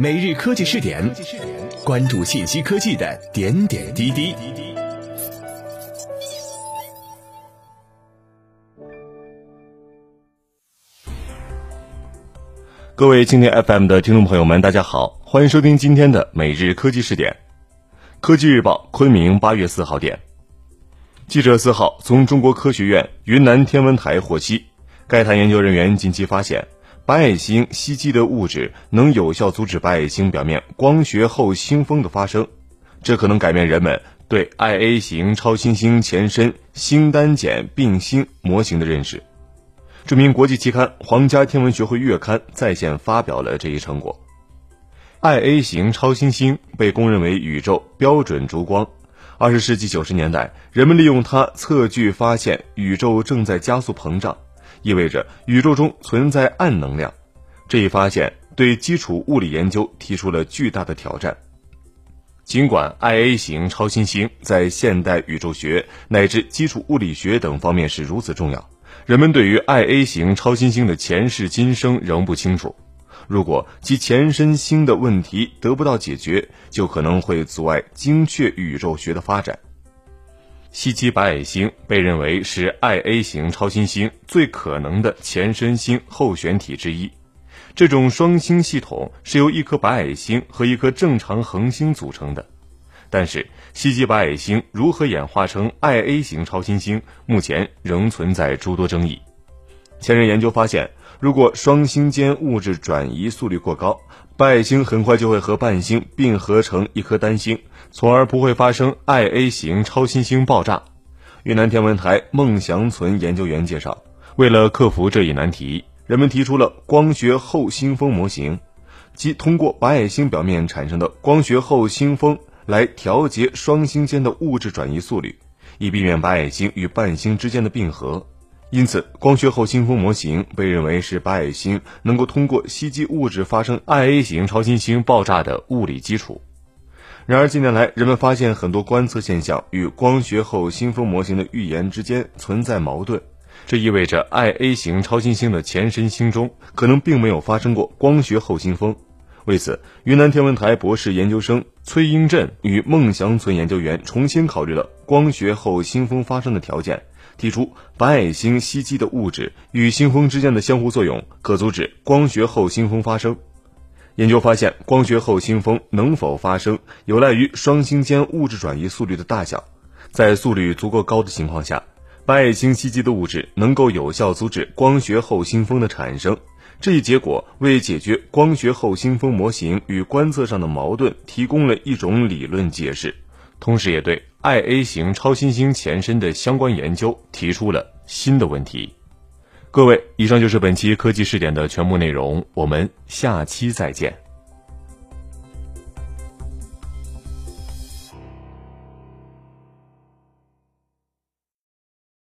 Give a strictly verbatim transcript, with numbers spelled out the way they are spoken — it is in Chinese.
每日科技视点，关注信息科技的点点滴滴。各位蜻蜓 F M 的听众朋友们，大家好，欢迎收听今天的每日科技视点。科技日报，昆明八月四号电，记者四号从中国科学院云南天文台获悉，该台研究人员近期发现。白矮星吸积的物质能有效阻止白矮星表面光学后星风的发生，这可能改变人们对 I A 型超新星前身星单碱并星模型的认识。著名国际期刊《皇家天文学会月刊》在线发表了这一成果。I A 型超新星被公认为宇宙标准烛光。二十世纪九十年代，人们利用它测距发现宇宙正在加速膨胀。意味着宇宙中存在暗能量，这一发现对基础物理研究提出了巨大的挑战。尽管 I A 型超新星在现代宇宙学乃至基础物理学等方面是如此重要，人们对于 I A 型超新星的前世今生仍不清楚。如果其前身星的问题得不到解决，就可能会阻碍精确宇宙学的发展。吸积白矮星被认为是 I A 型超新星最可能的前身星候选体之一。这种双星系统是由一颗白矮星和一颗正常恒星组成的。但是，吸积白矮星如何演化成 I A 型超新星，目前仍存在诸多争议。前人研究发现，如果双星间物质转移速率过高，白矮星很快就会和伴星并合成一颗单星，从而不会发生 I A 型超新星爆炸。云南天文台孟祥存研究员介绍，为了克服这一难题，人们提出了光学后星风模型，即通过白矮星表面产生的光学后星风来调节双星间的物质转移速率，以避免白矮星与伴星之间的并合。因此，光学后星风模型被认为是白矮星能够通过吸积物质发生 I A 型超新星爆炸的物理基础。然而，近年来人们发现很多观测现象与光学后星风模型的预言之间存在矛盾，这意味着 I A 型超新星的前身星中可能并没有发生过光学后星风。为此，云南天文台博士研究生崔英振与孟祥存研究员重新考虑了光学后星风发生的条件，提出白矮星吸积的物质与星风之间的相互作用可阻止光学后星风发生。研究发现，光学后星风能否发生有赖于双星间物质转移速率的大小。在速率足够高的情况下，白矮星吸积的物质能够有效阻止光学后星风的产生。这一结果为解决光学后星风模型与观测上的矛盾提供了一种理论解释，同时也对 I A 型超新星前身的相关研究提出了新的问题。各位，以上就是本期科技视点的全部内容，我们下期再见。